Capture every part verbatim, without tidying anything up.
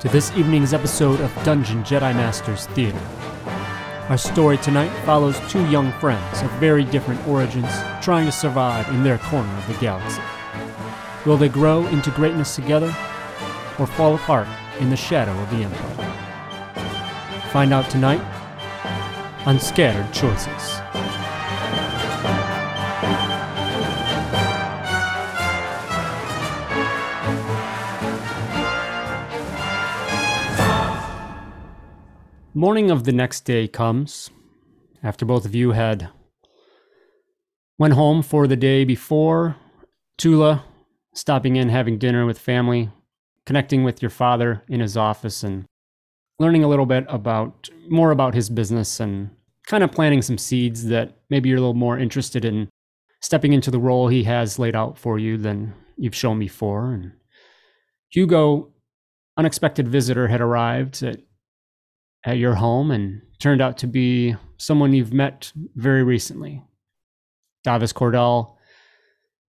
to this evening's episode of Dungeon Jedi Masters Theater. Our story tonight follows two young friends of very different origins trying to survive in their corner of the galaxy. Will they grow into greatness together, or fall apart in the shadow of the Empire? Find out tonight on Scattered Choices. Morning of the next day comes, after both of you had went home for the day before. Tula, stopping in, having dinner with family, connecting with your father in his office and learning a little bit about, more about his business and kind of planting some seeds that maybe you're a little more interested in stepping into the role he has laid out for you than you've shown before. And Hugo, unexpected visitor, had arrived at at your home and turned out to be someone you've met very recently. Davis Cordell,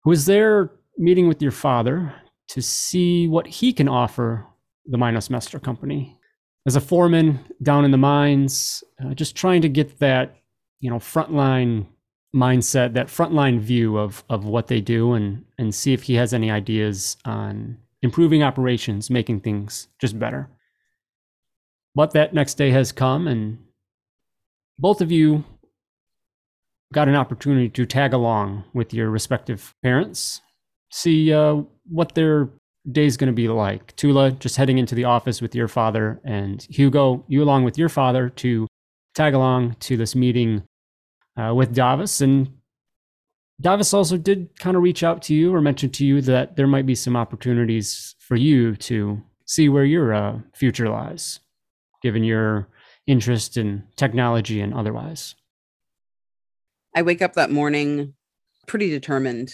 who was there meeting with your father to see what he can offer the Minos Mestra company. As a foreman down in the mines, uh, just trying to get that, you know, frontline mindset, that frontline view of, of what they do and, and see if he has any ideas on improving operations, making things just better. But that next day has come, and both of you got an opportunity to tag along with your respective parents, see uh, what their day's going to be like. Tula, just heading into the office with your father, and Hugo, you along with your father to tag along to this meeting uh, with Davis. And Davis also did kind of reach out to you or mention to you that there might be some opportunities for you to see where your uh, future lies, given your interest in technology and otherwise. I wake up that morning pretty determined,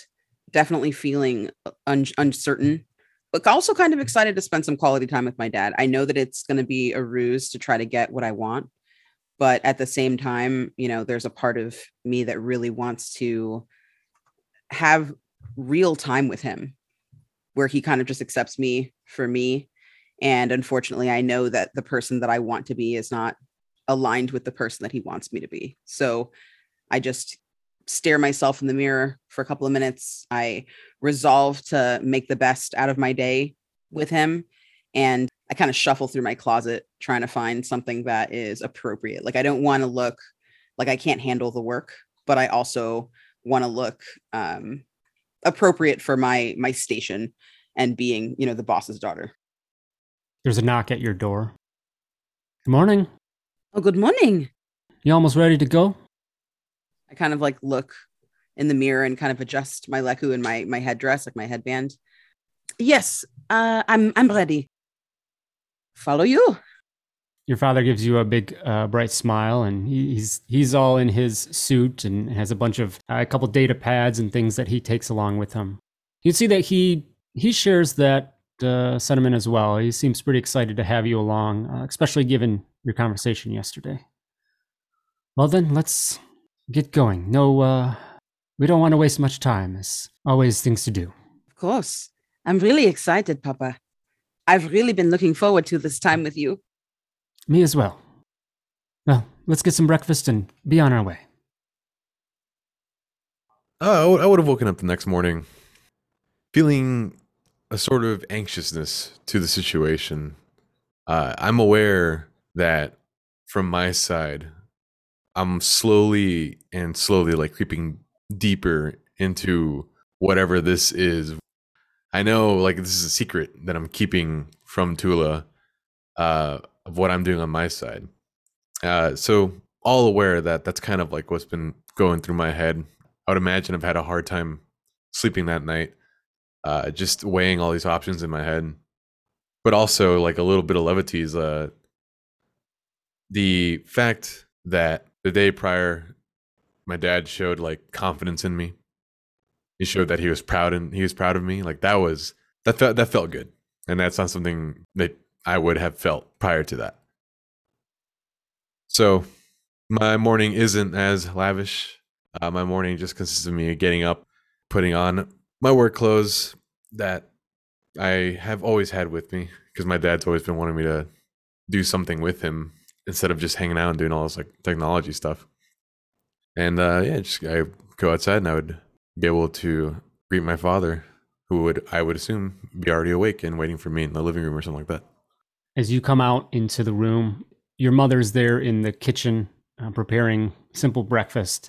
definitely feeling un- uncertain, but also kind of excited to spend some quality time with my dad. I know that it's going to be a ruse to try to get what I want, but at the same time, you know, there's a part of me that really wants to have real time with him, where he kind of just accepts me for me. And unfortunately, I know that the person that I want to be is not aligned with the person that he wants me to be. So I just stare myself in the mirror for a couple of minutes. I resolve to make the best out of my day with him. And I kind of shuffle through my closet trying to find something that is appropriate. Like, I don't want to look like I can't handle the work, but I also want to look um, appropriate for my my station and being, you know, the boss's daughter. There's a knock at your door. Good morning. Oh, good morning. You almost ready to go? I kind of like look in the mirror and kind of adjust my leku and my, my headdress, like my headband. Yes, uh, I'm I'm ready. Follow you. Your father gives you a big, uh, bright smile, and he's he's all in his suit and has a bunch of uh, a couple data pads and things that he takes along with him. You see that he he shares that Uh, sentiment as well. He seems pretty excited to have you along, uh, especially given your conversation yesterday. Well then, let's get going. No, uh, we don't want to waste much time. There's always things to do. Of course. I'm really excited, Papa. I've really been looking forward to this time with you. Me as well. Well, let's get some breakfast and be on our way. Oh, I would have woken up the next morning feeling a sort of anxiousness to the situation. Uh, I'm aware that from my side, I'm slowly and slowly like creeping deeper into whatever this is. I know like this is a secret that I'm keeping from Tula uh, of what I'm doing on my side. Uh, so all aware that that's kind of like what's been going through my head. I would imagine I've had a hard time sleeping that night. Uh, just weighing all these options in my head, but also like a little bit of levity is uh, the fact that the day prior, my dad showed like confidence in me. He showed that he was proud and he was proud of me. Like that was that felt that felt good, and that's not something that I would have felt prior to that. So my morning isn't as lavish. Uh, my morning just consists of me getting up, putting on my work clothes that I have always had with me because my dad's always been wanting me to do something with him instead of just hanging out and doing all this like technology stuff. And uh, yeah, just I go outside and I would be able to greet my father, who would, I would assume, be already awake and waiting for me in the living room or something like that. As you come out into the room, your mother's there in the kitchen uh, preparing simple breakfast.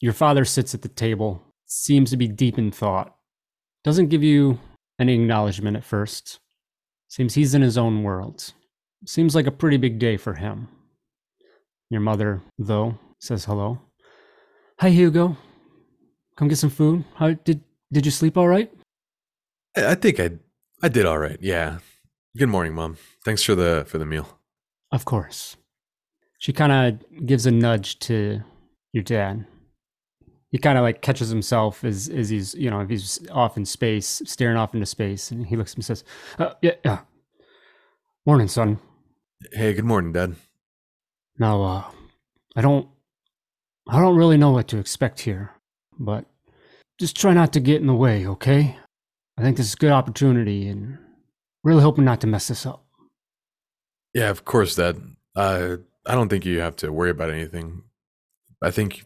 Your father sits at the table, seems to be deep in thought, doesn't give you any acknowledgement at first. Seems he's in his own world. Seems like a pretty big day for him. Your mother, though, says hello. Hi, Hugo. Come get some food. How did did you sleep all right? I think I I did all right. Yeah. Good morning, Mom. Thanks for the for the meal. Of course. She kind of gives a nudge to your dad. He kind of like catches himself as as he's, you know, if he's off in space, staring off into space, and he looks at him and says, uh, "Yeah, yeah. Morning, son." Hey, good morning, Dad. Now, uh, I don't, I don't really know what to expect here, but just try not to get in the way, okay? I think this is a good opportunity, and really hoping not to mess this up. Yeah, of course, Dad. Uh, I don't think you have to worry about anything. I think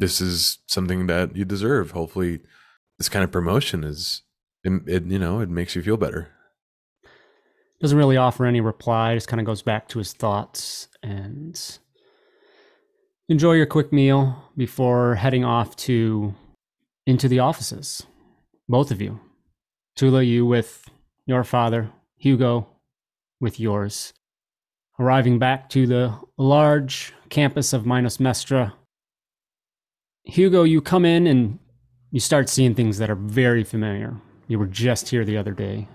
this is something that you deserve. Hopefully, this kind of promotion is, it, it, you know, it makes you feel better. Doesn't really offer any reply, just kind of goes back to his thoughts and enjoy your quick meal before heading off to, into the offices. Both of you. Tula, you with your father, Hugo with yours. Arriving back to the large campus of Minos Mestra, Hugo, you come in and you start seeing things that are very familiar. You were just here the other day.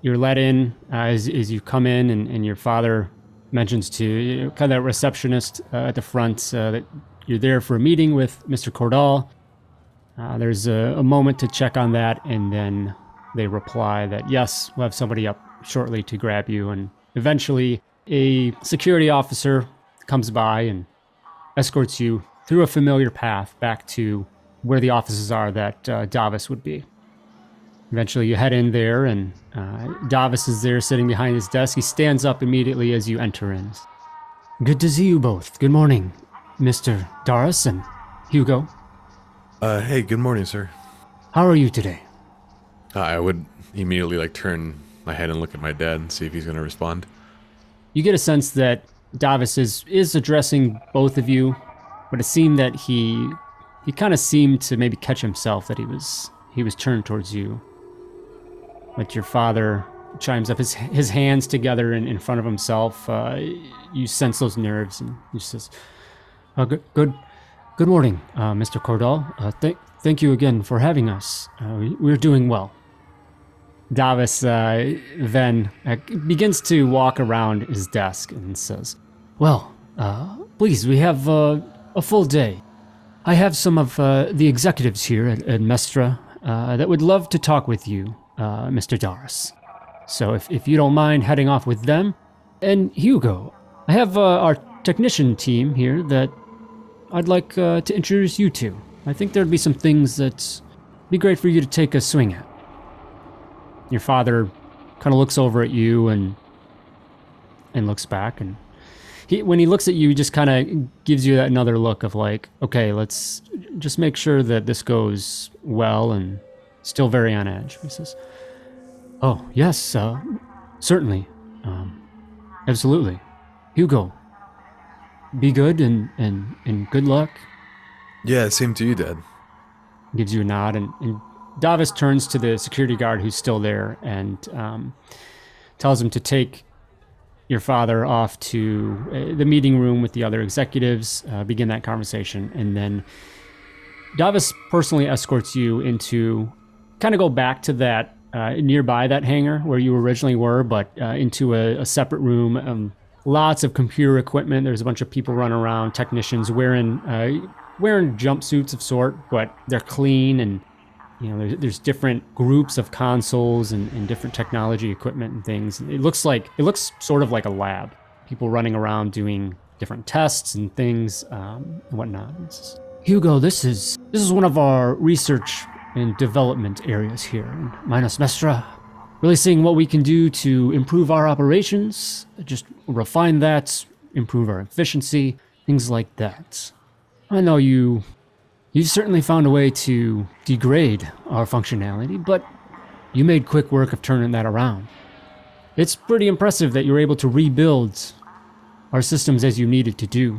You're let in uh, as, as you come in, and, and your father mentions to you, kind of that receptionist uh, at the front uh, that you're there for a meeting with Mister Cordell. Uh, there's a, a moment to check on that, and then they reply that, yes, we'll have somebody up shortly to grab you. And eventually a security officer comes by and escorts you through a familiar path back to where the offices are that uh, Davis would be. Eventually you head in there, and uh, Davis is there sitting behind his desk. He stands up immediately as you enter in. Good to see you both. Good morning, Mister Davis and Hugo. Uh, hey, good morning, sir. How are you today? Uh, I would immediately like turn my head and look at my dad and see if he's going to respond. You get a sense that Davis is, is addressing both of you, but it seemed that he he kind of seemed to maybe catch himself that he was he was turned towards you. But your father chimes up his his hands together in, in front of himself. Uh, you sense those nerves, and he says, oh, "Good, good, good morning, uh, Mister Cordell. Uh, thank thank you again for having us. Uh, we're doing well." Davis uh, then uh, begins to walk around his desk and says, "Well, uh, please, we have." Uh, A full day. I have some of uh, the executives here at, at Mestra uh, that would love to talk with you, uh, Mister Davis. So if, if you don't mind heading off with them. And Hugo, I have uh, our technician team here that I'd like uh, to introduce you to. I think there'd be some things that'd be great for you to take a swing at. Your father kind of looks over at you and and looks back, and He, when he looks at you, he just kind of gives you that another look of like, okay, let's just make sure that this goes well and still very on edge. He says, oh, yes, uh, certainly. Um, absolutely. Hugo, be good and, and, and good luck. Yeah, same to you, Dad. Gives you a nod, and, and Davis turns to the security guard who's still there and um, tells him to take your father off to the meeting room with the other executives, uh, begin that conversation, and then Davis personally escorts you into, kind of go back to that, uh, nearby that hangar where you originally were, but uh, into a, a separate room. Um, lots of computer equipment. There's a bunch of people running around, technicians wearing uh, wearing jumpsuits of sort, but they're clean, and you know, there's, there's different groups of consoles and, and different technology equipment and things. It looks like, it looks sort of like a lab. People running around doing different tests and things um, and whatnot. Just, Hugo, this is this is one of our research and development areas here in Minos Mestra. really seeing what we can do to improve our operations, just refine that, improve our efficiency, things like that. I know you, you certainly found a way to degrade our functionality, but you made quick work of turning that around. It's pretty impressive that you were able to rebuild our systems as you needed to do.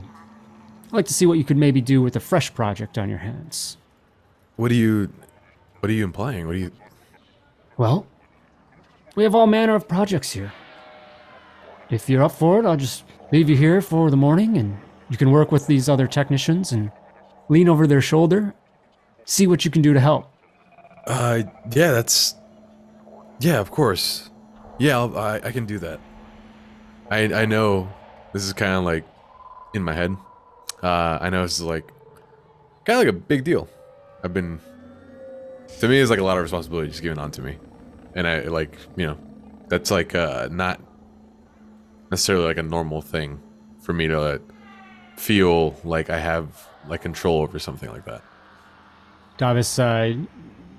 I'd like to see what you could maybe do with a fresh project on your hands. What do you, what are you implying? What do you? Well, we have all manner of projects here. If you're up for it, I'll just leave you here for the morning and you can work with these other technicians and lean over their shoulder, see what you can do to help. Uh, yeah, that's, yeah, of course. Yeah, I'll, I, I can do that. I, I know this is kind of like in my head. Uh, I know this is like, kind of like a big deal. I've been, to me, it's like a lot of responsibility just given on to me. And I like, you know, that's like uh, not necessarily like a normal thing for me to uh, feel like I have like control over something like that. Davis uh,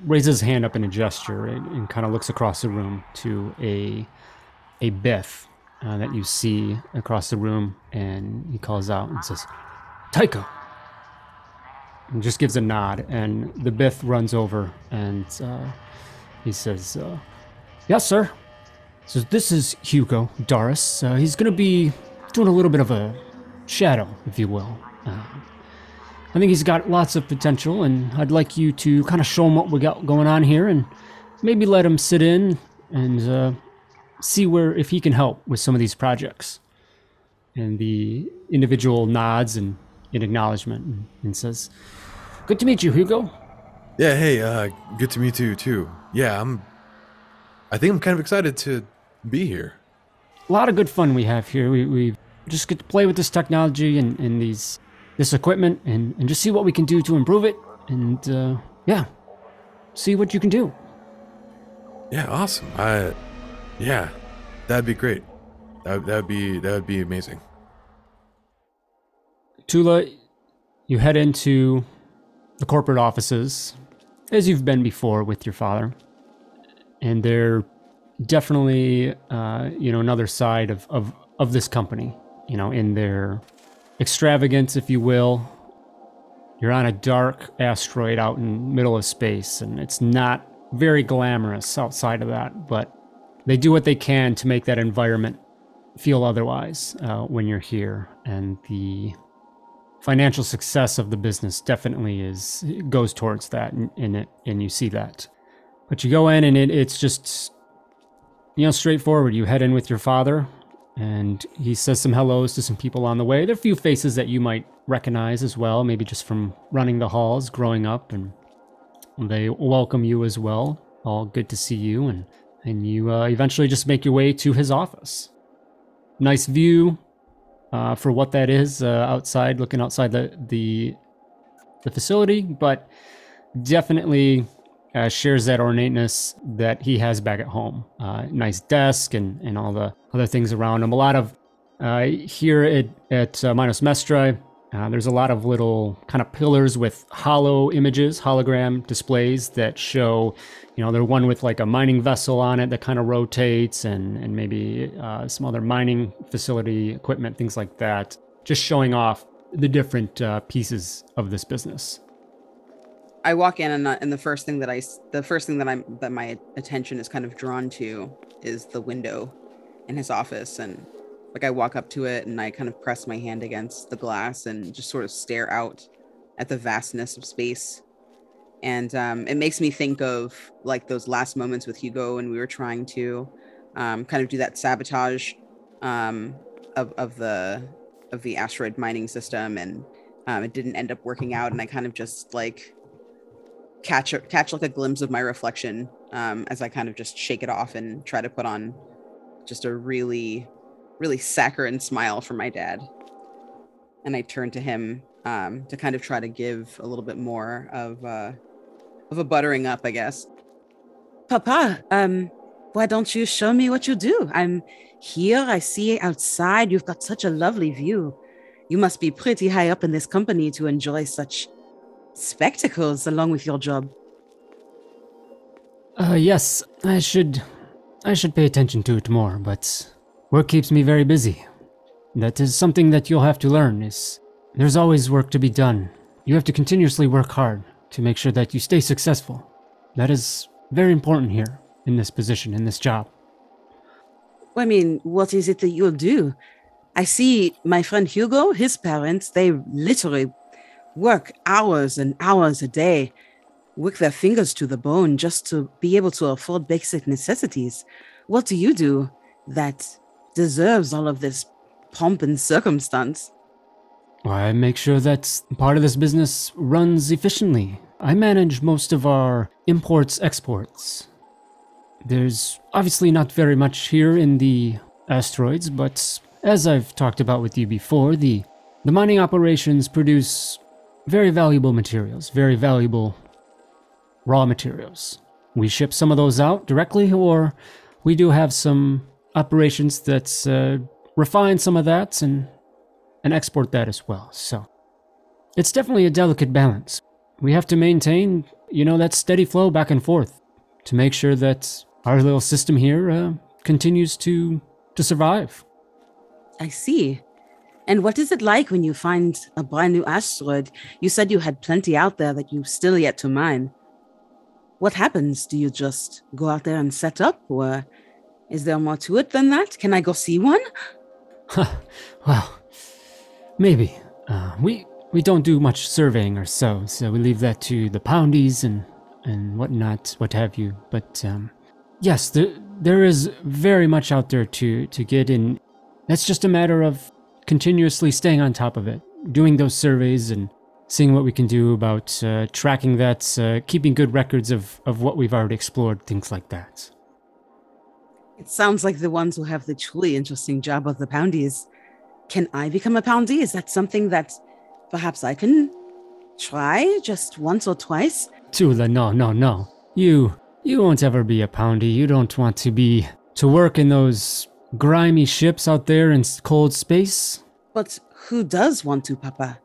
raises his hand up in a gesture and, and kind of looks across the room to a a Biff uh, that you see across the room, and he calls out and says, "Tycho," and just gives a nod, and the Biff runs over and. Uh, He says, uh, yes, sir. So this is Hugo Doris. Uh, he's going to be doing a little bit of a shadow, if you will. Uh, I think he's got lots of potential, and I'd like you to kind of show him what we got going on here and maybe let him sit in and uh, see where if he can help with some of these projects. And the individual nods and in acknowledgement and, and says, good to meet you, Hugo. Yeah, hey, uh, good to meet you, too. Yeah, I'm, I think I'm kind of excited to be here. A lot of good fun we have here. We, we just get to play with this technology and, and these, this equipment and, and just see what we can do to improve it. And, uh, yeah, see what you can do. Yeah, awesome. I, yeah, that'd be great. That, that'd be, that'd be amazing. Tula, you head into the corporate offices, as you've been before with your father. And they're definitely, uh, you know, another side of, of, of this company, you know, in their extravagance, if you will. You're on a dark asteroid out in middle of space, and it's not very glamorous outside of that, but they do what they can to make that environment feel otherwise uh, when you're here. And the financial success of the business definitely is goes towards that, and, and it and you see that. But you go in, and it, it's just, you know, straightforward. You head in with your father, and he says some hellos to some people on the way. There are a few faces that you might recognize as well, maybe just from running the halls, growing up, and they welcome you as well. All good to see you, and and you uh, eventually just make your way to his office. Nice view. Uh, for what that is, uh, outside, looking outside the the, the facility, but definitely uh, shares that ornateness that he has back at home. Uh, nice desk and, and all the other things around him. A lot of, uh, here at, at uh, Minos Mestra, uh, there's a lot of little kind of pillars with hollow images, hologram displays that show, you know, they're one with like a mining vessel on it that kind of rotates and, and maybe uh, some other mining facility equipment, things like that. Just showing off the different uh, pieces of this business. I walk in and, uh, and the first thing that I, the first thing that I'm, that my attention is kind of drawn to is the window in his office. And like I walk up to it and I kind of press my hand against the glass and just sort of stare out at the vastness of space. And um, it makes me think of like those last moments with Hugo when we were trying to um, kind of do that sabotage um, of, of the of the asteroid mining system, and um, it didn't end up working out. And I kind of just like catch catch like a glimpse of my reflection um, as I kind of just shake it off and try to put on just a really, really saccharine smile for my dad. And I turn to him um, to kind of try to give a little bit more of uh, of a buttering up, I guess. Papa, um, why don't you show me what you do? I'm here, I see it outside. You've got such a lovely view. You must be pretty high up in this company to enjoy such spectacles along with your job. Uh, yes, I should I should pay attention to it more, but work keeps me very busy. That is something that you'll have to learn, is there's always work to be done. You have to continuously work hard to make sure that you stay successful. That is very important here, in this position, in this job. I mean, what is it that you'll do? I see my friend Hugo, his parents, they literally work hours and hours a day, work their fingers to the bone just to be able to afford basic necessities. What do you do that deserves all of this pomp and circumstance? Well, I make sure that part of this business runs efficiently. I manage most of our imports, exports. There's obviously not very much here in the asteroids, but as I've talked about with you before, the, the mining operations produce very valuable materials, very valuable raw materials. We ship some of those out directly, or we do have some operations that uh, refine some of that and, and export that as well. So it's definitely a delicate balance. We have to maintain, you know, that steady flow back and forth to make sure that our little system here uh, continues to to survive. I see. And what is it like when you find a brand new asteroid? You said you had plenty out there that you've still yet to mine. What happens? Do you just go out there and set up, or is there more to it than that? Can I go see one? Huh. Well, maybe. Uh, we... We don't do much surveying ourselves, so we leave that to the poundies and, and whatnot, what have you. But um, yes, there, there is very much out there to, to get in. That's just a matter of continuously staying on top of it, doing those surveys and seeing what we can do about uh, tracking that, uh, keeping good records of, of what we've already explored, things like that. It sounds like the ones who have the truly interesting job of the poundies. Can I become a poundie? Is that something that perhaps I can try just once or twice? Tula, no, no, no. You, you won't ever be a poundie. You don't want to be, to work in those grimy ships out there in cold space. But who does want to, Papa?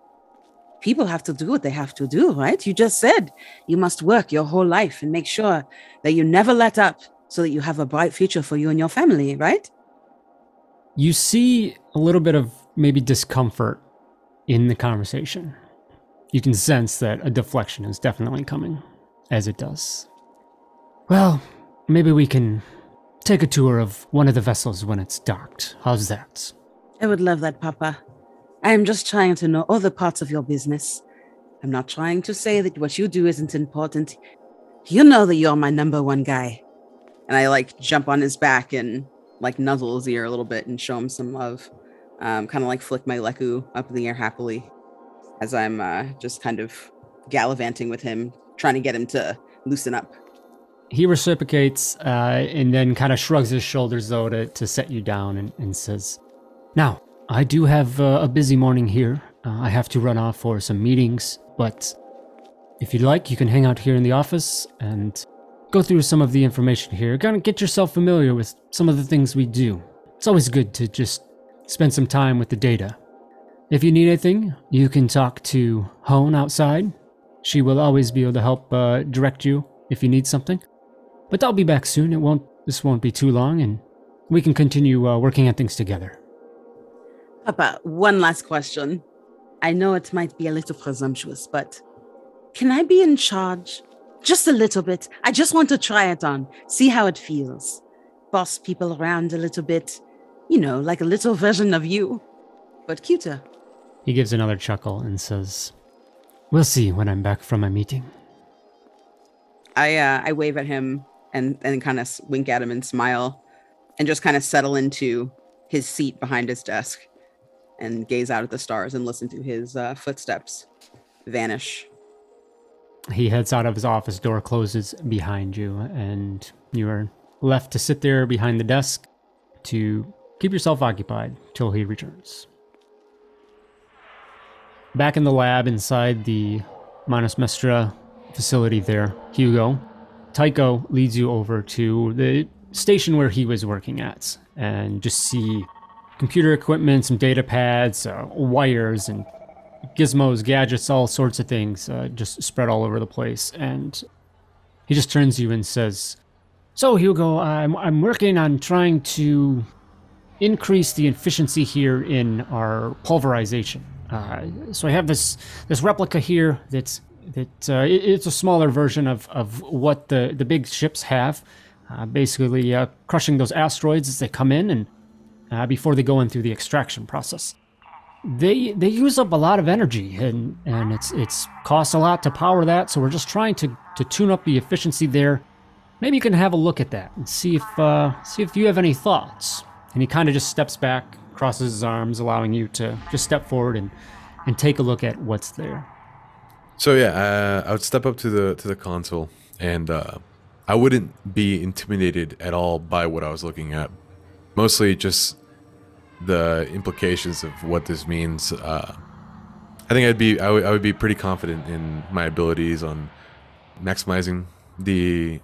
People have to do what they have to do, right? You just said you must work your whole life and make sure that you never let up so that you have a bright future for you and your family, right? You see a little bit of maybe discomfort in the conversation. You can sense that a deflection is definitely coming, as it does. Well, maybe we can take a tour of one of the vessels when it's docked. How's that? I would love that, Papa. I am just trying to know other parts of your business. I'm not trying to say that what you do isn't important. You know that you're my number one guy. And I, like, jump on his back and, like, nuzzle his ear a little bit and show him some love. Um, kind of like flick my Leku up in the air happily as I'm uh, just kind of gallivanting with him, trying to get him to loosen up. He reciprocates uh, and then kind of shrugs his shoulders, though, to, to set you down and, and says, "Now, I do have uh, a busy morning here. Uh, I have to run off for some meetings, but if you'd like, you can hang out here in the office and go through some of the information here. Kind of get yourself familiar with some of the things we do. It's always good to just spend some time with the data. If you need anything, you can talk to Hone outside. She will always be able to help uh, direct you if you need something. But I'll be back soon. It won't. This won't be too long, and we can continue uh, working at things together." Papa, one last question. I know it might be a little presumptuous, but can I be in charge? Just a little bit. I just want to try it on, see how it feels. Boss people around a little bit. You know, like a little version of you, but cuter. He gives another chuckle and says, "We'll see when I'm back from my meeting." I uh, I wave at him and, and kind of wink at him and smile and just kind of settle into his seat behind his desk and gaze out at the stars and listen to his uh, footsteps vanish. He heads out of his office, door closes behind you, and you are left to sit there behind the desk to keep yourself occupied till he returns. Back in the lab inside the Minos Mestra facility there, Hugo, Tycho leads you over to the station where he was working at and just see computer equipment, some data pads, uh, wires and gizmos, gadgets, all sorts of things uh, just spread all over the place. And he just turns to you and says, So Hugo, I'm, I'm working on trying to increase the efficiency here in our pulverization. Uh, so I have this this replica here that's that uh, it, it's a smaller version of, of what the, the big ships have, uh, basically uh, crushing those asteroids as they come in and uh, before they go in through the extraction process. They they use up a lot of energy and, and it's it's costs a lot to power that, so we're just trying to, to tune up the efficiency there. Maybe you can have a look at that and see if uh, see if you have any thoughts. And he kind of just steps back, crosses his arms, allowing you to just step forward and, and take a look at what's there. So yeah, uh, I would step up to the to the console, and uh, I wouldn't be intimidated at all by what I was looking at. Mostly just the implications of what this means. Uh, I think I'd be I, w I would be pretty confident in my abilities on maximizing the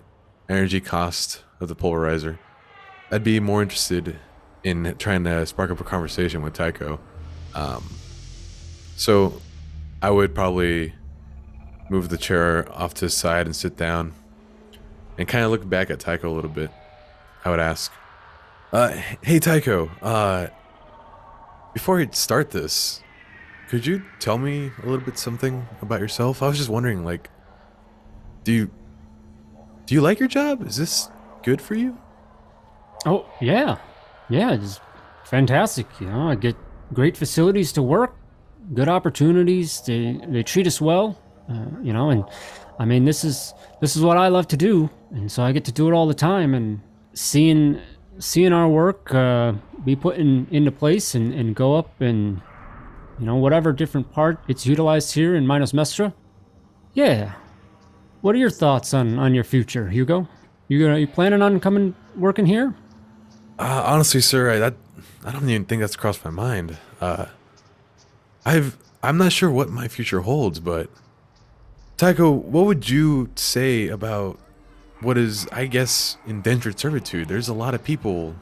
energy cost of the pulverizer. I'd be more interested in trying to spark up a conversation with Tycho. Um, so I would probably move the chair off to his side and sit down and kind of look back at Tycho a little bit. I would ask, uh, hey Tycho, uh, before I start this, could you tell me a little bit something about yourself? I was just wondering, like, do you, do you like your job? Is this good for you? Oh, yeah. Yeah, it's fantastic. You know, I get great facilities to work, good opportunities. They, they treat us well, uh, you know, and I mean, this is this is what I love to do. And so I get to do it all the time. And seeing seeing our work uh, be put in, into place and, and go up and, you know, whatever different part it's utilized here in Minos Mestra. Yeah. What are your thoughts on, on your future, Hugo? You gonna, you planning on coming working here? Uh, honestly, sir, I, that, I don't even think that's crossed my mind. Uh, I've, I'm not sure what my future holds, but Tycho, what would you say about what is, I guess, indentured servitude? There's a lot of people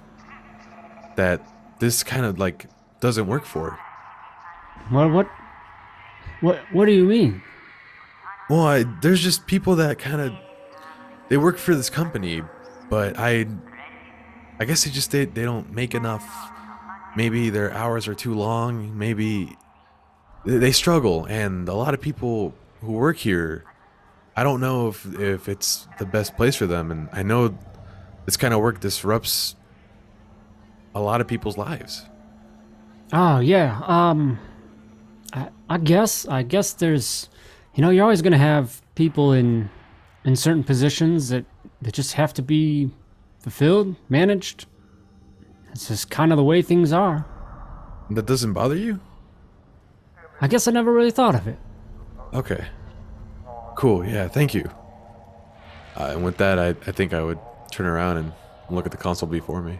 that this kind of like doesn't work for. Well, what, what, what do you mean? Well, I, there's just people that kind of, they work for this company, but I. I guess they just they, they don't make enough. Maybe their hours are too long. Maybe they struggle, and a lot of people who work here, I don't know if if it's the best place for them. And I know this kind of work disrupts a lot of people's lives. Oh yeah. Um. I I guess I guess there's, you know, you're always gonna have people in in certain positions that that just have to be fulfilled, managed. It's just kind of the way things are. That doesn't bother you? I guess I never really thought of it. Okay. Cool, yeah, thank you. Uh, and with that, I, I think I would turn around and look at the console before me.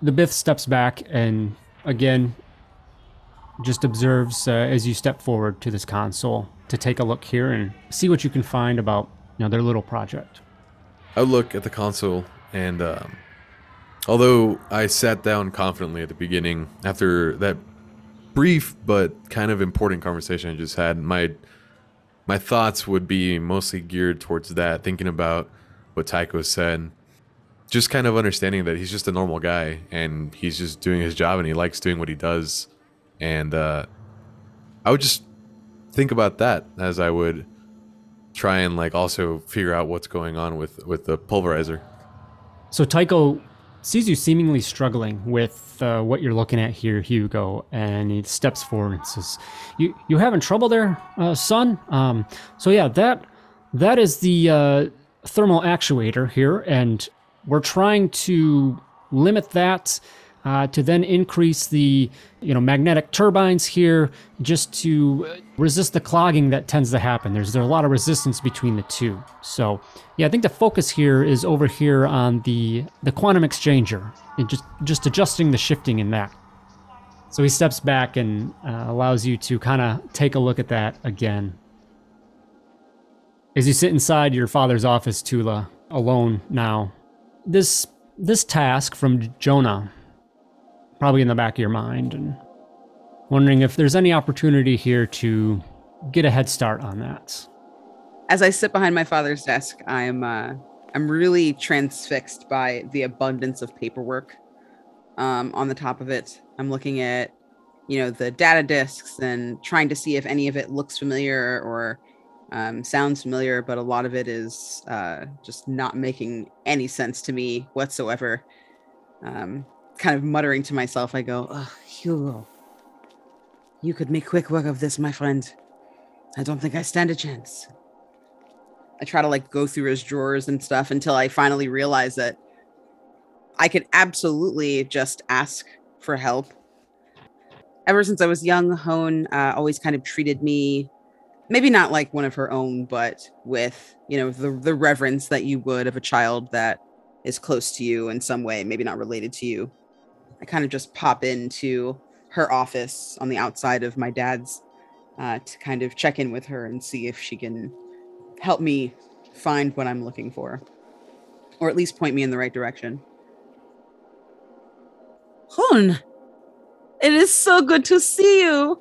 The Biff steps back and, again, just observes uh, as you step forward to this console to take a look here and see what you can find about, you know, their little project. I would look at the console. And um, although I sat down confidently at the beginning, after that brief but kind of important conversation I just had, my my thoughts would be mostly geared towards that, thinking about what Tycho said, just kind of understanding that he's just a normal guy and he's just doing his job and he likes doing what he does. And uh, I would just think about that as I would try and like also figure out what's going on with, with the pulverizer. So Tycho sees you seemingly struggling with uh, what you're looking at here, Hugo, and he steps forward and says, "You you having trouble there, uh, son?" Um, so yeah, that that is the uh, thermal actuator here, and we're trying to limit that uh, to then increase the you know magnetic turbines here, just to resist the clogging that tends to happen. There's there's a lot of resistance between the two. So yeah, I think the focus here is over here on the the quantum exchanger and just just adjusting the shifting in that. So he steps back and uh, allows you to kind of take a look at that again. As you sit inside your father's office, Tula, alone now, this this task from Jonah probably in the back of your mind and wondering if there's any opportunity here to get a head start on that. As I sit behind my father's desk, I am uh, I'm really transfixed by the abundance of paperwork um, on the top of it. I'm looking at, you know, the data disks and trying to see if any of it looks familiar or um, sounds familiar, but a lot of it is uh, just not making any sense to me whatsoever. Um, kind of muttering to myself, I go, oh, Hugo, you could make quick work of this, my friend. I don't think I stand a chance. I try to like go through his drawers and stuff until I finally realize that I could absolutely just ask for help. Ever since I was young, Hone uh, always kind of treated me, maybe not like one of her own, but with, you know, the, the reverence that you would of a child that is close to you in some way, maybe not related to you. I kind of just pop into her office on the outside of my dad's uh, to kind of check in with her and see if she can help me find what I'm looking for, or at least point me in the right direction. Hun, it is so good to see you.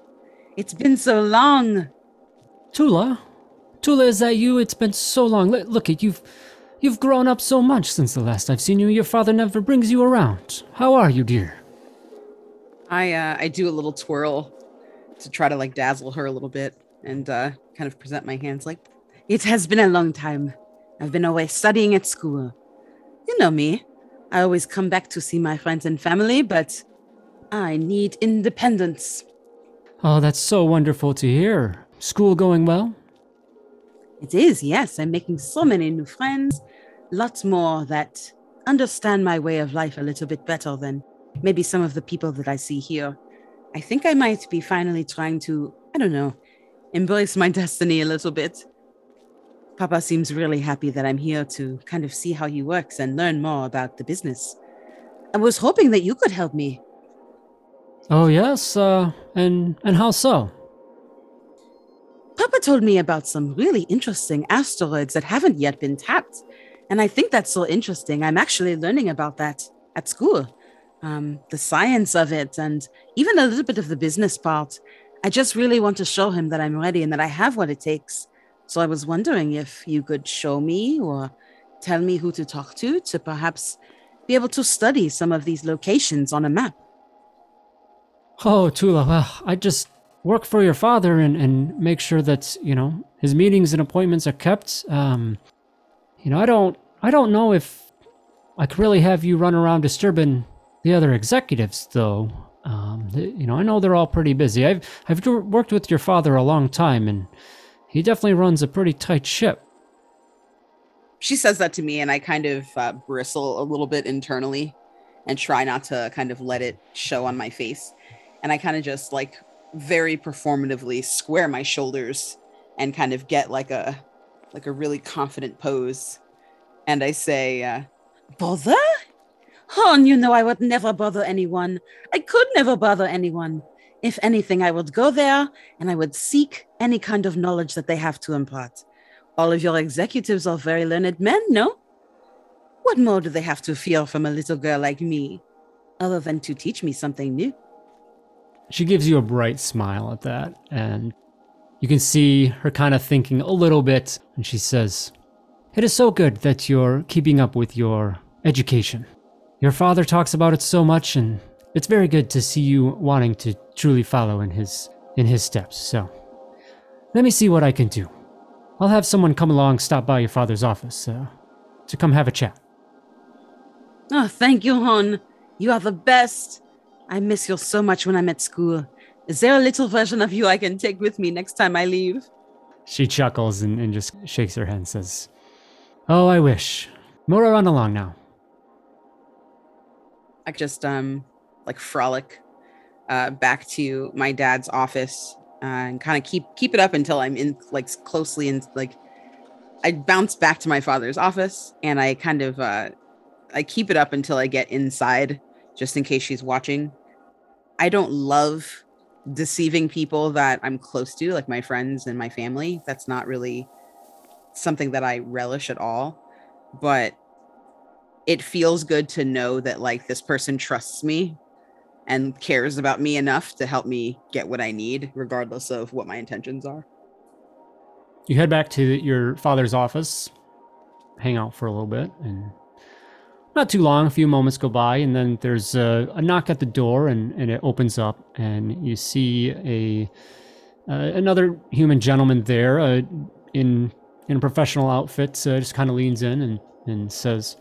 It's been so long. Tula, Tula, is that you? It's been so long. Look, you've you've grown up so much since the last I've seen you. Your father never brings you around. How are you, dear? I uh, I do a little twirl to try to like dazzle her a little bit and uh, kind of present my hands like. It has been a long time. I've been away studying at school. You know me. I always come back to see my friends and family, but I need independence. Oh, that's so wonderful to hear. School going well? It is, yes. I'm making so many new friends. Lots more that understand my way of life a little bit better than maybe some of the people that I see here. I think I might be finally trying to, I don't know, embrace my destiny a little bit. Papa seems really happy that I'm here to kind of see how he works and learn more about the business. I was hoping that you could help me. Oh, yes? Uh, and, and how so? Papa told me about some really interesting asteroids that haven't yet been tapped. And I think that's so interesting. I'm actually learning about that at school. Um, the science of it and even a little bit of the business part. I just really want to show him that I'm ready and that I have what it takes. So I was wondering if you could show me or tell me who to talk to to perhaps be able to study some of these locations on a map. Oh, Tula, well, I just work for your father and, and make sure that, you know, his meetings and appointments are kept. Um, you know, I don't, I don't know if I could really have you run around disturbing the other executives, though. Um, you know, I know they're all pretty busy. I've, I've worked with your father a long time and he definitely runs a pretty tight ship. She says that to me, and I kind of uh, bristle a little bit internally and try not to kind of let it show on my face. And I kind of just like very performatively square my shoulders and kind of get like a like a really confident pose. And I say, uh, bother? Oh, and you know I would never bother anyone. I could never bother anyone. If anything, I would go there and I would seek any kind of knowledge that they have to impart. All of your executives are very learned men, no? What more do they have to fear from a little girl like me, other than to teach me something new? She gives you a bright smile at that, and you can see her kind of thinking a little bit, and she says, "It is so good that you're keeping up with your education. Your father talks about it so much, and it's very good to see you wanting to truly follow in his in his steps, so let me see what I can do. I'll have someone come along, stop by your father's office uh, to come have a chat." Oh, thank you, Hon. You are the best. I miss you so much when I'm at school. Is there a little version of you I can take with me next time I leave? She chuckles and, and just shakes her head and says, "Oh, I wish. Mora, run along now." I just, um... like frolic uh, back to my dad's office uh, and kind of keep keep it up until I'm in like closely in like I bounce back to my father's office and I kind of uh, I keep it up until I get inside just in case she's watching. I don't love deceiving people that I'm close to, like my friends and my family. That's not really something that I relish at all, but it feels good to know that like this person trusts me and cares about me enough to help me get what I need, regardless of what my intentions are. You head back to your father's office. hang out for a little bit, and not too long, a few moments go by, and then there's a, a knock at the door, and, and it opens up, and you see a uh, another human gentleman there uh, in in a professional outfit, so just kind of leans in and, and says,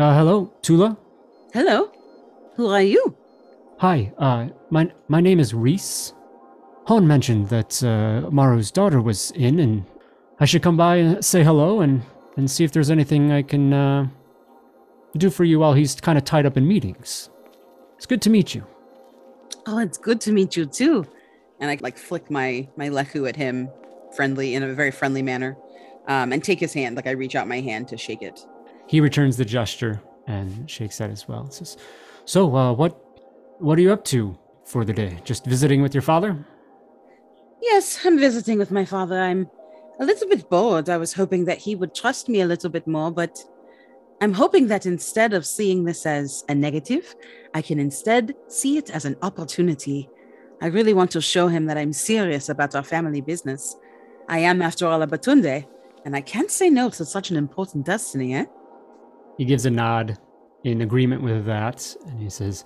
uh, hello, Tula? Hello. Who are you? Hi, uh, my my name is Reese. Han mentioned that uh, Maru's daughter was in, and I should come by and say hello and, and see if there's anything I can uh, do for you while he's kind of tied up in meetings. It's good to meet you. Oh, it's good to meet you too. And I like flick my, my leku at him friendly in a very friendly manner um, and take his hand. Like I reach out my hand to shake it. He returns the gesture and shakes that as well. Says, so uh, what what are you up to for the day? Just visiting with your father? Yes, I'm visiting with my father. I'm a little bit bored. I was hoping that he would trust me a little bit more, but I'm hoping that instead of seeing this as a negative, I can instead see it as an opportunity. I really want to show him that I'm serious about our family business. I am, after all, a Batunde, and I can't say no to such an important destiny, eh? He gives a nod in agreement with that, and he says,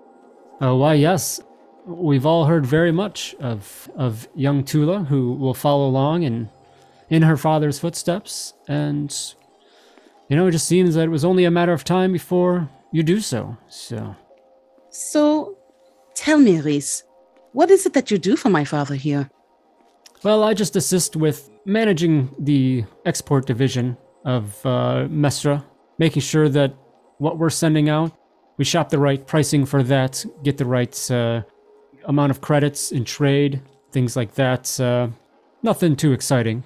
oh, why, yes, we've all heard very much of of young Tula, who will follow along in, in her father's footsteps, and... you know, it just seems that it was only a matter of time before you do so, so. So, tell me, Reese, what is it that you do for my father here? Well, I just assist with managing the export division of uh, Mestra, making sure that what we're sending out, we shop the right pricing for that, get the right uh, amount of credits in trade, things like that. Uh, nothing too exciting.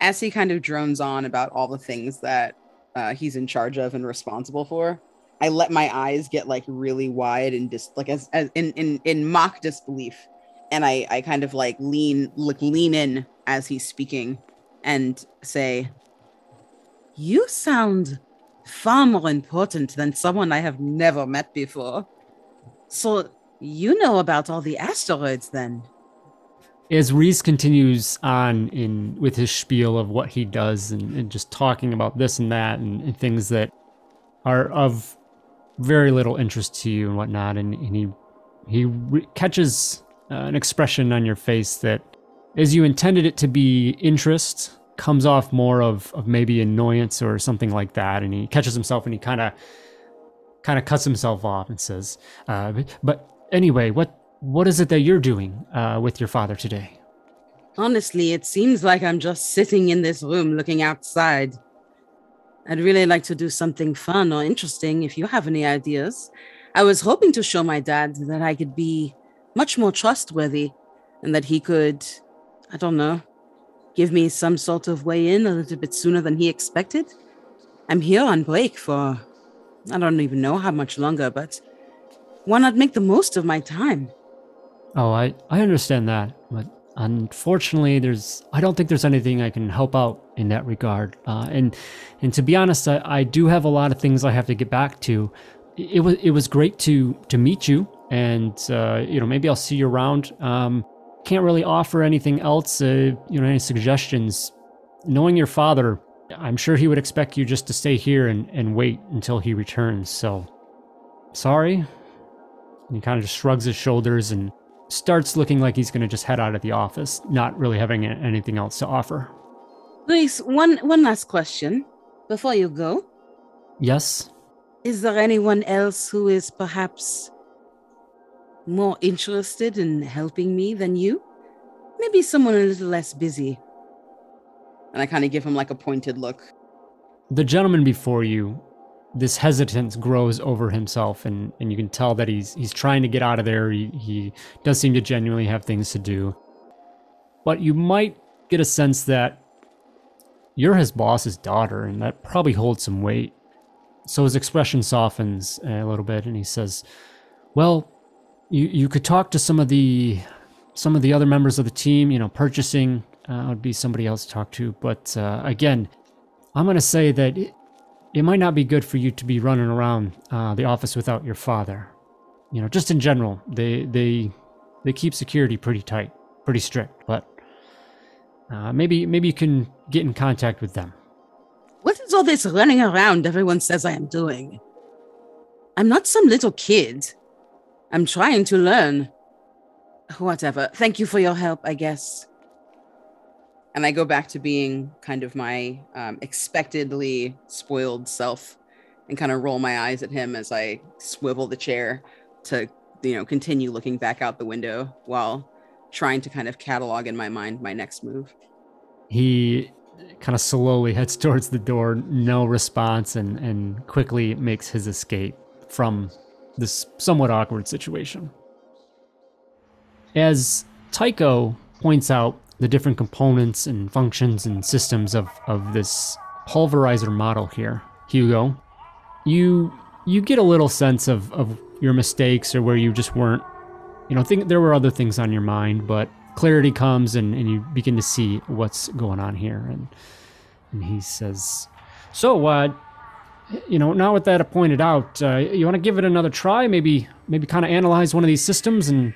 As he kind of drones on about all the things that uh, he's in charge of and responsible for, I let my eyes get like really wide and just dis- like as, as in, in, in mock disbelief. And I, I kind of like lean, like lean in as he's speaking and say, you sound far more important than someone I have never met before. So you know about all the asteroids then. As Reese continues on in with his spiel of what he does and, and just talking about this and that and, and things that are of very little interest to you and whatnot, and, and he he re- catches uh, an expression on your face that, as you intended it to be interest, comes off more of, of maybe annoyance or something like that, and he catches himself and he kind of kind of cuts himself off and says, uh, but, but anyway, what What is it that you're doing uh, with your father today? Honestly, it seems like I'm just sitting in this room looking outside. I'd really like to do something fun or interesting if you have any ideas. I was hoping to show my dad that I could be much more trustworthy and that he could, I don't know, give me some sort of way in a little bit sooner than he expected. I'm here on break for, I don't even know how much longer, but why not make the most of my time? Oh, I, I understand that, but unfortunately, there's I don't think there's anything I can help out in that regard. Uh, and and to be honest, I, I do have a lot of things I have to get back to. It, it was it was great to to meet you, and uh, you know maybe I'll see you around. Um, can't really offer anything else. Uh, you know, any suggestions? Knowing your father, I'm sure he would expect you just to stay here and, and wait until he returns. So, sorry. And he kind of just shrugs his shoulders and starts looking like he's going to just head out of the office, not really having anything else to offer. Please, one one last question before you go. Yes? Is there anyone else who is perhaps more interested in helping me than you? Maybe someone a little less busy. And I kind of give him like a pointed look. The gentleman before you, this hesitance grows over himself, and, and you can tell that he's he's trying to get out of there. He, he does seem to genuinely have things to do. But you might get a sense that you're his boss's daughter, and that probably holds some weight. So his expression softens a little bit, and he says, well, you, you could talk to some of the some of the other members of the team. You know, purchasing uh, would be somebody else to talk to. But uh, again, I'm going to say that... It, It might not be good for you to be running around uh, the office without your father. You know, just in general, they they they keep security pretty tight, pretty strict. But uh, maybe maybe you can get in contact with them. What is What's all this running around everyone says I am doing? I'm not some little kid. I'm trying to learn. Whatever. Thank you for your help, I guess. And I go back to being kind of my um, expectedly spoiled self and kind of roll my eyes at him as I swivel the chair to, you know, continue looking back out the window while trying to kind of catalog in my mind my next move. He kind of slowly heads towards the door, no response, and, and quickly makes his escape from this somewhat awkward situation. As Tycho points out the different components and functions and systems of, of this pulverizer model here, Hugo, you you get a little sense of, of your mistakes or where you just weren't, you know, think there were other things on your mind, but clarity comes and, and you begin to see what's going on here. And and he says, so, uh, you know, now with that pointed out, uh, you want to give it another try, maybe maybe kind of analyze one of these systems and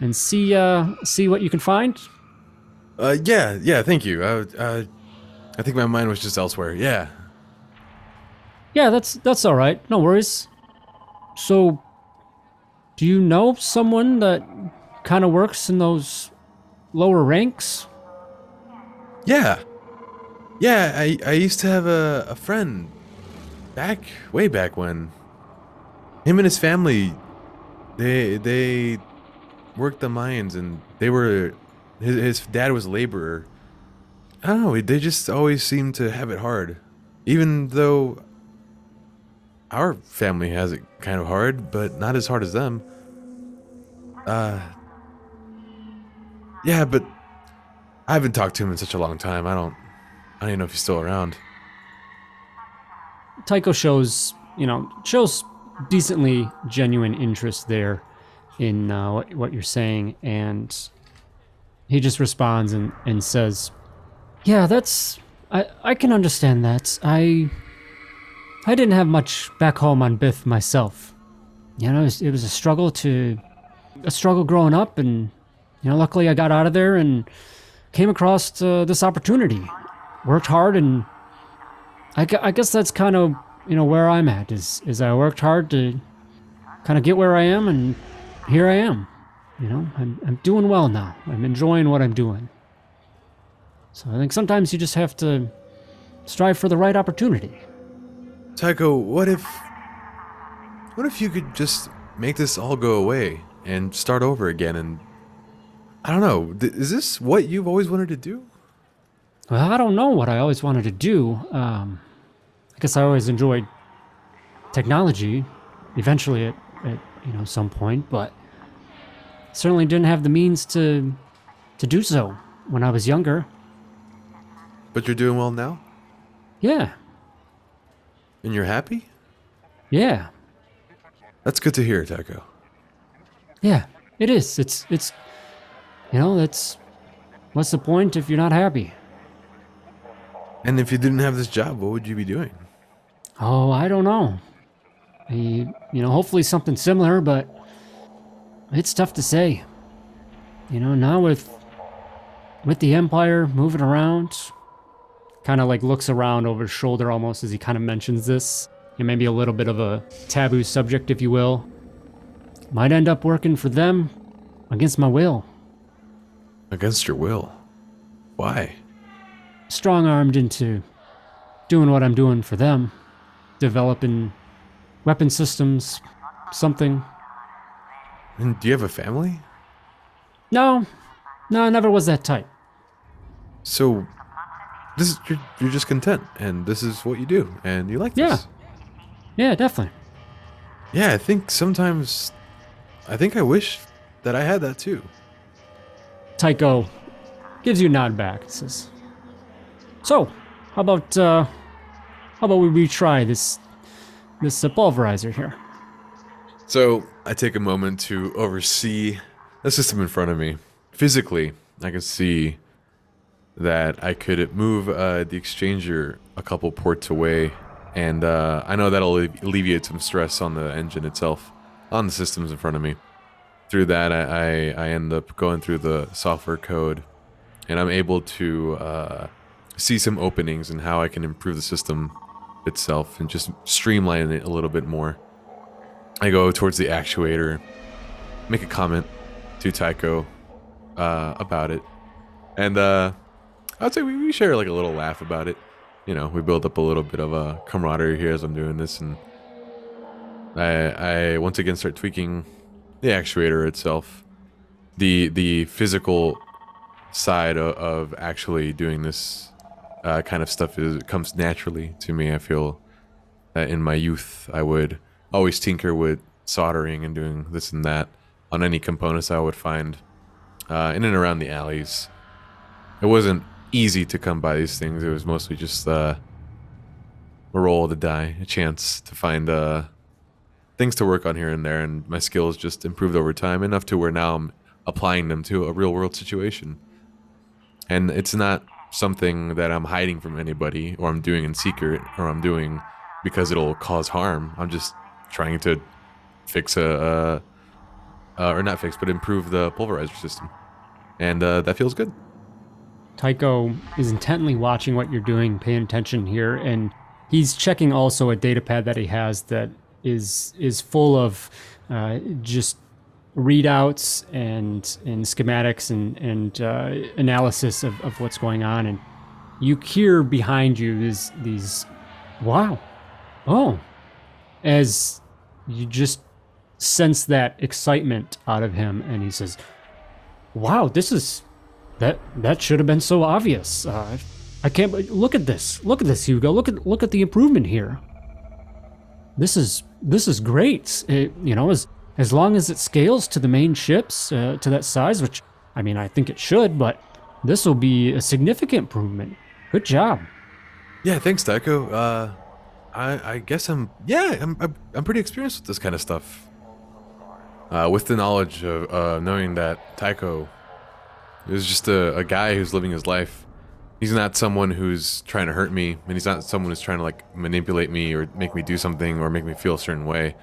and see uh, see what you can find? Uh, yeah, yeah, thank you. Uh, uh, I think my mind was just elsewhere, yeah. Yeah, that's that's all right, no worries. So, do you know someone that kind of works in those lower ranks? Yeah. Yeah, I, I used to have a, a friend back, way back when. Him and his family, they they worked the mines and they were... His, his dad was a laborer. I don't know, they just always seem to have it hard. Even though our family has it kind of hard, but not as hard as them. Uh, yeah, but I haven't talked to him in such a long time. I don't, I don't even know if he's still around. Tycho shows, you know, shows decently genuine interest there in uh, what, what you're saying, and he just responds and, and says, yeah, that's, I, I can understand that. I I didn't have much back home on Bith myself. You know, it was, it was a struggle to, a struggle growing up, and, you know, luckily I got out of there and came across uh, this opportunity. Worked hard, and I, I guess that's kind of, you know, where I'm at, is, is I worked hard to kind of get where I am, and here I am. You know, I'm, I'm doing well now. I'm enjoying what I'm doing. So I think sometimes you just have to strive for the right opportunity. Tycho, what if... What if you could just make this all go away and start over again and... I don't know, th- is this what you've always wanted to do? Well, I don't know what I always wanted to do. Um, I guess I always enjoyed technology, eventually at, at you know, some point, but... Certainly didn't have the means to to do so when I was younger. But you're doing well now? Yeah. And you're happy? Yeah. That's good to hear, Tycho. Yeah, it is. It's, it's, you know, that's, what's the point if you're not happy? And if you didn't have this job, what would you be doing? Oh, I don't know. I, you know, hopefully something similar, but it's tough to say. You know, now with with the Empire moving around, kind of like looks around over his shoulder almost as he kind of mentions this. It may be a little bit of a taboo subject, if you will. Might end up working for them against my will. Against your will? Why? Strong-armed into doing what I'm doing for them. Developing weapon systems, something. And do you have a family? No. No, I never was that type. So, this is, you're, you're just content, and this is what you do, and you like this. Yeah. Yeah, definitely. Yeah, I think sometimes... I think I wish that I had that, too. Tycho gives you a nod back. Says, so, how about, uh... How about we retry this... This uh, pulverizer here? So... I take a moment to oversee the system in front of me. Physically, I can see that I could move uh, the exchanger a couple ports away, and uh, I know that'll alleviate some stress on the engine itself, on the systems in front of me. Through that, I, I, I end up going through the software code, and I'm able to uh, see some openings in how I can improve the system itself and just streamline it a little bit more. I go towards the actuator, make a comment to Tycho uh, about it, and uh, I'd say we, we share like a little laugh about it. You know, we build up a little bit of a camaraderie here as I'm doing this, and I, I once again start tweaking the actuator itself, the the physical side of, of actually doing this uh, kind of stuff is comes naturally to me. I feel that in my youth I would always tinker with soldering and doing this and that on any components I would find uh, in and around the alleys. It wasn't easy to come by these things. It was mostly just uh, a roll of the die, a chance to find uh, things to work on here and there, and my skills just improved over time enough to where now I'm applying them to a real world situation. And it's not something that I'm hiding from anybody, or I'm doing in secret, or I'm doing because it'll cause harm. I'm just trying to fix a, a, a or not fix, but improve the pulverizer system. And uh, that feels good. Tycho is intently watching what you're doing, paying attention here, and he's checking also a data pad that he has that is is full of uh, just readouts and and schematics and, and uh, analysis of, of what's going on. And you hear behind you is these, wow, oh, as you just sense that excitement out of him, and he says, wow, this is... That that should have been so obvious. Uh, I can't. Look at this. Look at this, Hugo. Look at look at the improvement here. This is this is great. It, you know, as as long as it scales to the main ships uh, to that size, which I mean, I think it should. But this will be a significant improvement. Good job. Yeah, thanks, Tycho. Uh, I I guess I'm yeah I'm I'm pretty experienced with this kind of stuff. Uh, with the knowledge of uh, knowing that Tycho is just a, a guy who's living his life. He's not someone who's trying to hurt me, and he's not someone who's trying to like manipulate me or make me do something or make me feel a certain way.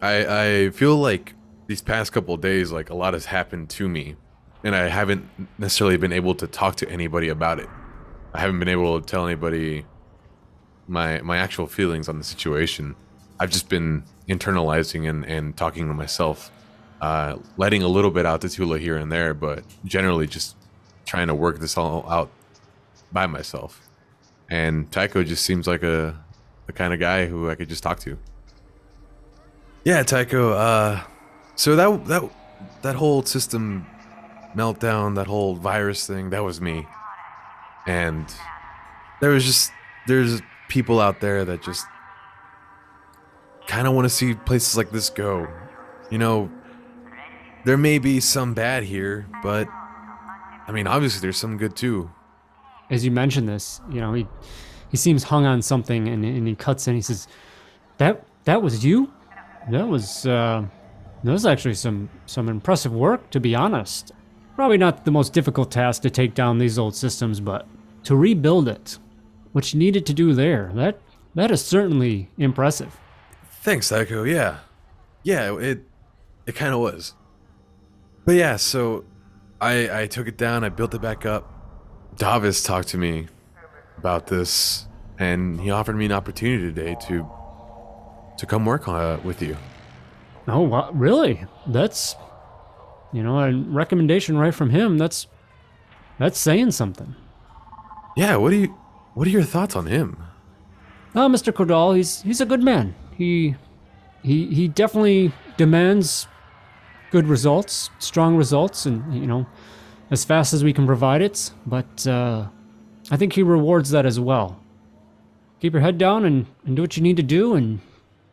I I feel like these past couple of days, like a lot has happened to me, and I haven't necessarily been able to talk to anybody about it. I haven't been able to tell anybody my my actual feelings on the situation. I've just been internalizing and, and talking to myself. Uh, letting a little bit out to Tula here and there, but generally just trying to work this all out by myself. And Tycho just seems like a the kind of guy who I could just talk to. Yeah, Tycho. Uh, so that that that whole system meltdown, that whole virus thing, that was me. And there was just there's people out there that just kind of want to see places like this go, you know. There may be some bad here, but I mean, obviously there's some good too. As you mentioned this, you know, he he seems hung on something, and, and he cuts in. He says, "That that was you? That was uh, that was actually some some impressive work, to be honest. Probably not the most difficult task to take down these old systems, but to rebuild it, what you needed to do there, that that is certainly impressive." Thanks, Tycho. Yeah, yeah, it it kind of was. But yeah, so I, I took it down, I built it back up. Davis talked to me about this, and he offered me an opportunity today to to come work on, uh, with you. Oh, wow, really? That's, you know, a recommendation right from him. That's that's saying something. Yeah, what do you what are your thoughts on him? Oh, Mister Cordell, he's he's a good man. He he he definitely demands good results, strong results, and, you know, as fast as we can provide it, but uh, I think he rewards that as well. Keep your head down and, and do what you need to do and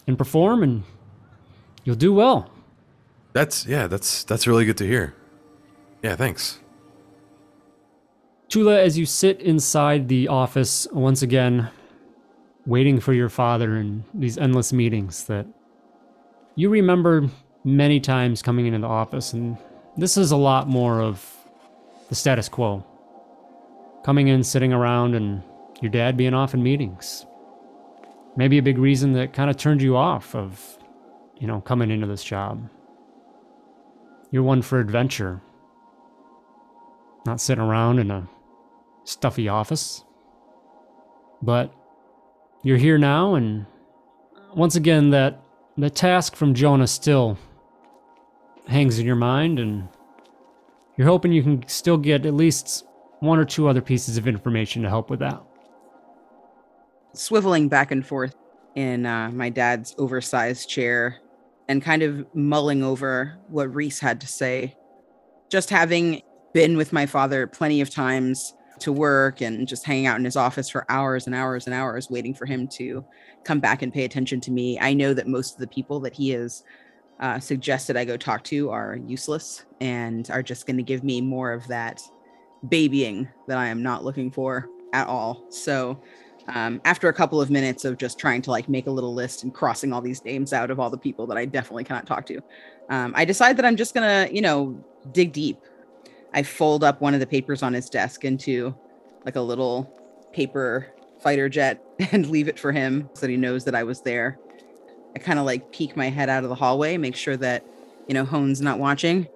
and perform, and you'll do well. That's, yeah, that's that's really good to hear. Yeah, thanks. Tula, as you sit inside the office once again, waiting for your father in these endless meetings that you remember many times coming into the office, and this is a lot more of the status quo. Coming in, sitting around, and your dad being off in meetings. Maybe a big reason that kind of turned you off of, you know, coming into this job. You're one for adventure. Not sitting around in a stuffy office. But you're here now, and once again, that the task from Jonah still hangs in your mind, and you're hoping you can still get at least one or two other pieces of information to help with that. Swiveling back and forth in uh, my dad's oversized chair and kind of mulling over what Reese had to say, just having been with my father plenty of times to work and just hanging out in his office for hours and hours and hours waiting for him to come back and pay attention to me. I know that most of the people that he has uh, suggested I go talk to are useless and are just going to give me more of that babying that I am not looking for at all. So um, after a couple of minutes of just trying to like make a little list and crossing all these names out of all the people that I definitely cannot talk to, um, I decide that I'm just going to, you know, dig deep. I fold up one of the papers on his desk into like a little paper fighter jet and leave it for him so that he knows that I was there. I kind of like peek my head out of the hallway, make sure that, you know, Hone's not watching.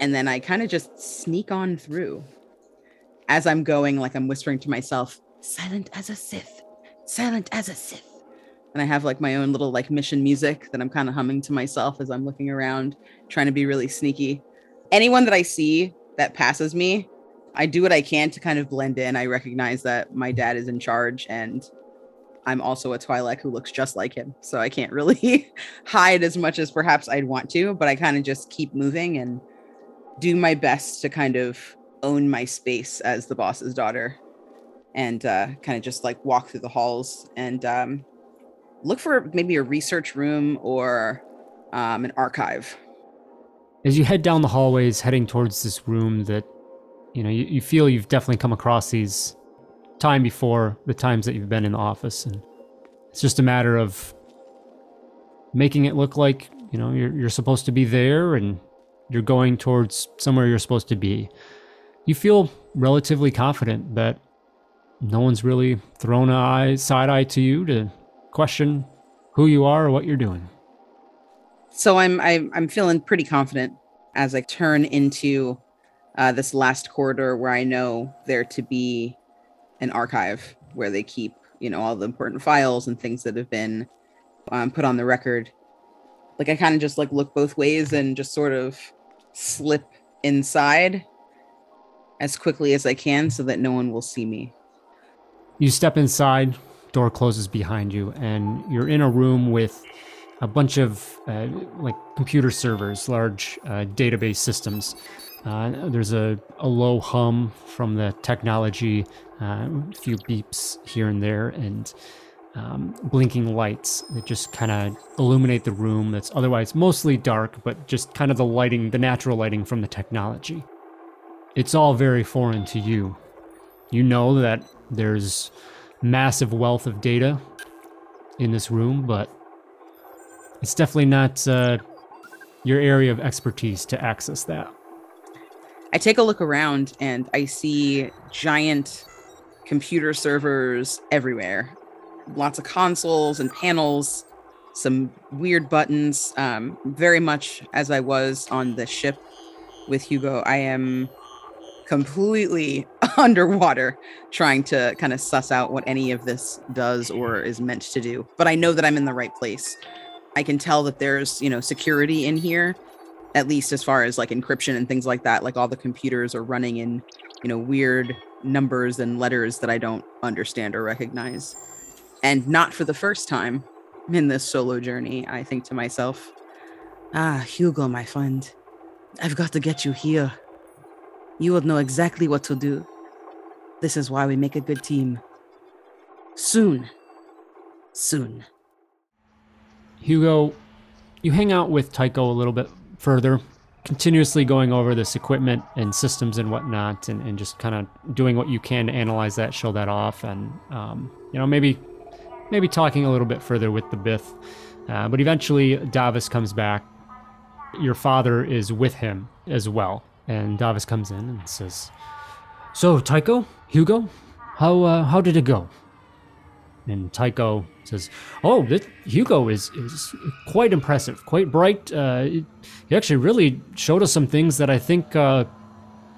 And then I kind of just sneak on through. As I'm going, like I'm whispering to myself, silent as a Sith, silent as a Sith. And I have like my own little like mission music that I'm kind of humming to myself as I'm looking around, trying to be really sneaky. Anyone that I see that passes me, I do what I can to kind of blend in. I recognize that my dad is in charge and I'm also a Twi'lek who looks just like him. So I can't really hide as much as perhaps I'd want to, but I kind of just keep moving and do my best to kind of own my space as the boss's daughter and uh, kind of just like walk through the halls and um, look for maybe a research room or um, an archive. As you head down the hallways, heading towards this room that, you know, you, you feel you've definitely come across these time before, the times that you've been in the office, and it's just a matter of making it look like, you know, you're you're supposed to be there and you're going towards somewhere you're supposed to be. You feel relatively confident that no one's really thrown an eye, side eye to you to question who you are or what you're doing. So I'm I'm feeling pretty confident as I turn into uh, this last corridor where I know there to be an archive where they keep, you know, all the important files and things that have been um, put on the record. Like I kind of just like look both ways and just sort of slip inside as quickly as I can so that no one will see me. You step inside, door closes behind you, and you're in a room with a bunch of uh, like computer servers, large uh, database systems. Uh, there's a, a low hum from the technology, uh, a few beeps here and there, and um, blinking lights that just kind of illuminate the room that's otherwise mostly dark, but just kind of the lighting, the natural lighting from the technology. It's all very foreign to you. You know that there's massive wealth of data in this room, but it's definitely not uh, your area of expertise to access that. I take a look around and I see giant computer servers everywhere. Lots of consoles and panels, some weird buttons. Um, very much as I was on the ship with Hugo, I am completely underwater trying to kind of suss out what any of this does or is meant to do. But I know that I'm in the right place. I can tell that there's, you know, security in here, at least as far as like encryption and things like that. Like all the computers are running in, you know, weird numbers and letters that I don't understand or recognize. And not for the first time in this solo journey, I think to myself, ah, Hugo, my friend, I've got to get you here. You will know exactly what to do. This is why we make a good team. Soon. Soon. Hugo, you hang out with Tycho a little bit further, continuously going over this equipment and systems and whatnot, and, and just kind of doing what you can to analyze that, show that off, and um, you know, maybe maybe talking a little bit further with the Bith. Uh, but eventually, Davis comes back. Your father is with him as well, and Davis comes in and says, "So, Tycho, Hugo, how uh, how did it go?" And Tycho says, "Oh, this Hugo is, is quite impressive, quite bright. Uh, he actually really showed us some things that I think, uh,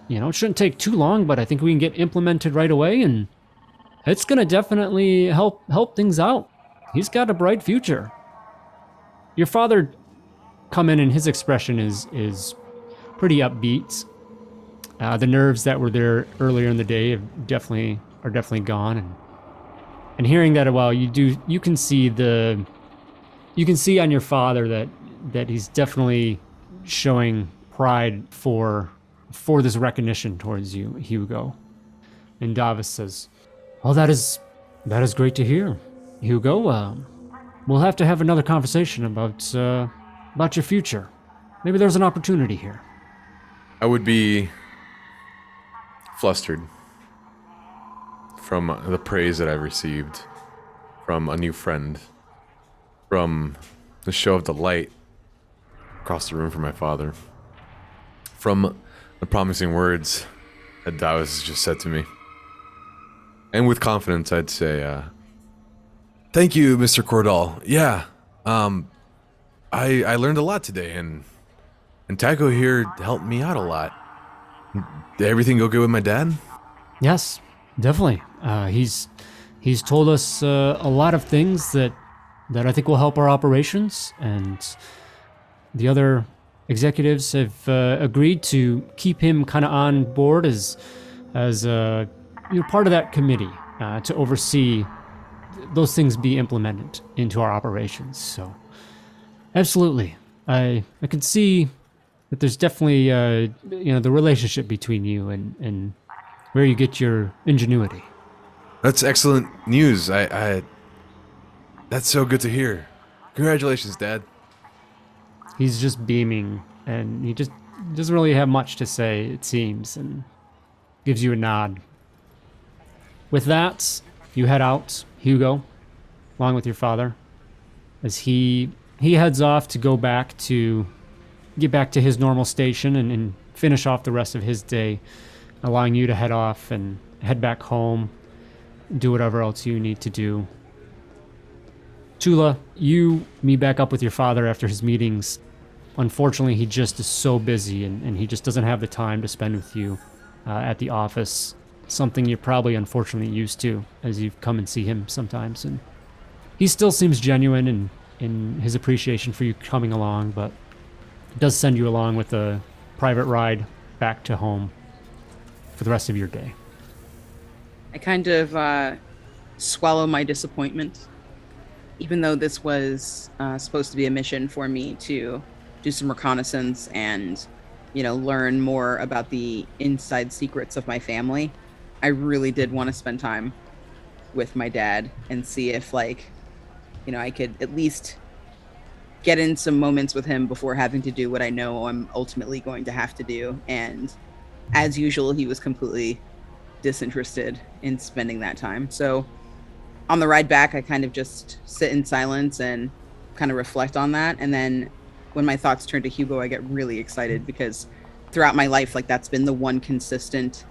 you know, it shouldn't take too long, but I think we can get implemented right away, and it's gonna definitely help help things out." he's got a bright future. Your father come in and his expression is is pretty upbeat. Uh, the nerves that were there earlier in the day have definitely are definitely gone, and and hearing that a while, you do you can see the you can see on your father that that he's definitely showing pride for for this recognition towards you, Hugo. And Davis says, "Oh, that is that is great to hear, Hugo. Uh, we'll have to have another conversation about uh, about your future. Maybe there's an opportunity here." I would be flustered from the praise that I've received, from a new friend, from the show of delight across the room from my father, from the promising words that Davis just said to me. And with confidence, I'd say, uh, thank you, Mister Cordell. Yeah, um, I I learned a lot today, and and Tycho here helped me out a lot. Did everything go good with my dad? Yes, definitely. Uh, he's he's told us uh, a lot of things that that I think will help our operations, and the other executives have uh, agreed to keep him kind of on board as as uh, you know, part of that committee uh, to oversee those things be implemented into our operations. So, absolutely, I I can see that there's definitely uh, you know the relationship between you and and where you get your ingenuity. That's excellent news. I, I that's so good to hear. Congratulations, Dad. He's just beaming, and he just doesn't really have much to say, it seems, and gives you a nod. With that, you head out, Hugo, along with your father, as he he heads off to go back to get back to his normal station and, and finish off the rest of his day, allowing you to head off and head back home, do whatever else you need to do. Tula, you meet back up with your father after his meetings. Unfortunately, he just is so busy, and, and he just doesn't have the time to spend with you uh, at the office, something you're probably unfortunately used to as you've come and see him sometimes. And he still seems genuine in, in his appreciation for you coming along, but does send you along with a private ride back to home for the rest of your day. I kind of uh, swallow my disappointment, even though this was uh, supposed to be a mission for me to do some reconnaissance and, you know, learn more about the inside secrets of my family. I really did want to spend time with my dad and see if, like, you know, I could at least get in some moments with him before having to do what I know I'm ultimately going to have to do. And as usual, he was completely disinterested in spending that time. So on the ride back, I kind of just sit in silence and kind of reflect on that. And then when my thoughts turn to Hugo, I get really excited because throughout my life, like, that's been the one consistent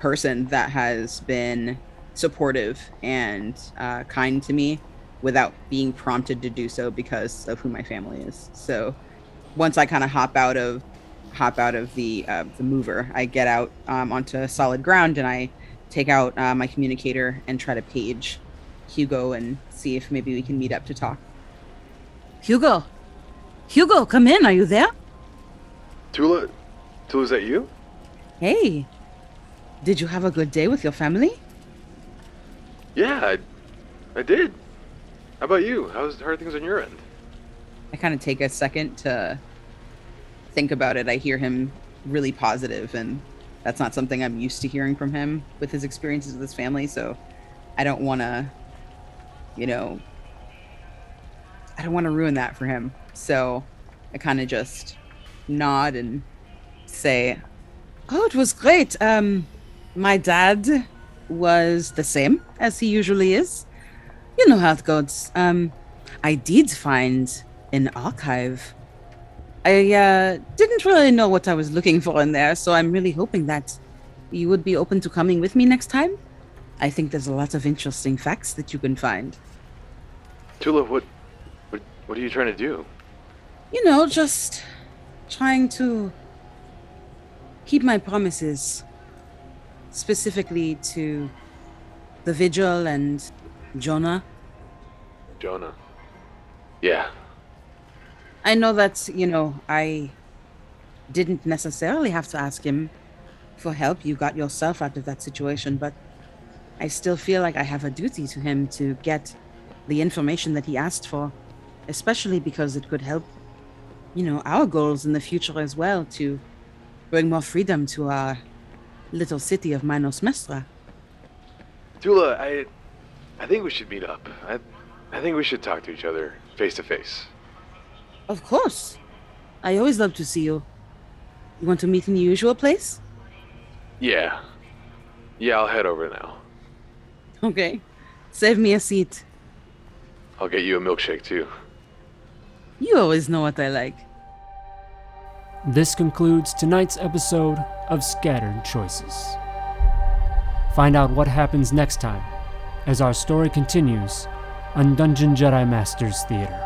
person that has been supportive and uh, kind to me, without being prompted to do so because of who my family is. So once I kind of hop out of hop out of the uh, the mover, I get out um, onto solid ground, and I take out uh, my communicator and try to page Hugo and see if maybe we can meet up to talk. Hugo, Hugo, come in. Are you there? Tula, Tula, is that you? Hey, did you have a good day with your family? Yeah, I, I did. How about you? How's, how are things on your end? I kind of take a second to think about it. I hear him really positive, and that's not something I'm used to hearing from him with his experiences with his family, so I don't want to, you know, I don't want to ruin that for him. So I kind of just nod and say, oh, it was great. Um, my dad was the same as he usually is. You know how it goes. Um, I did find an archive. I uh, didn't really know what I was looking for in there, so I'm really hoping that you would be open to coming with me next time. I think there's a lot of interesting facts that you can find. Tula, what, what, what are you trying to do? You know, just trying to keep my promises, specifically to the Vigil and Jonah. Jonah. Yeah. I know that, you know, I didn't necessarily have to ask him for help. You got yourself out of that situation, but I still feel like I have a duty to him to get the information that he asked for, especially because it could help, you know, our goals in the future as well, to bring more freedom to our little city of Minos Mestra. Tula, I, I think we should meet up. I, I think we should talk to each other face to face. Of course. I always love to see you. You want to meet in the usual place? Yeah. Yeah, I'll head over now. Okay. Save me a seat. I'll get you a milkshake, too. You always know what I like. This concludes tonight's episode of Scattered Choices. Find out what happens next time as our story continues on Dungeon Jedi Masters Theater.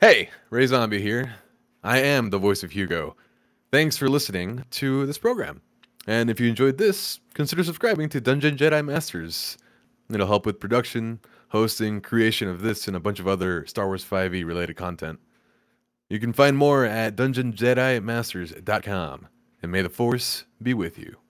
Hey, Ray Zombie here. I am the voice of Hugo. Thanks for listening to this program. And if you enjoyed this, consider subscribing to Dungeon Jedi Masters. It'll help with production, hosting, creation of this, and a bunch of other Star Wars five e related content. You can find more at dungeon jedi masters dot com. And may the Force be with you.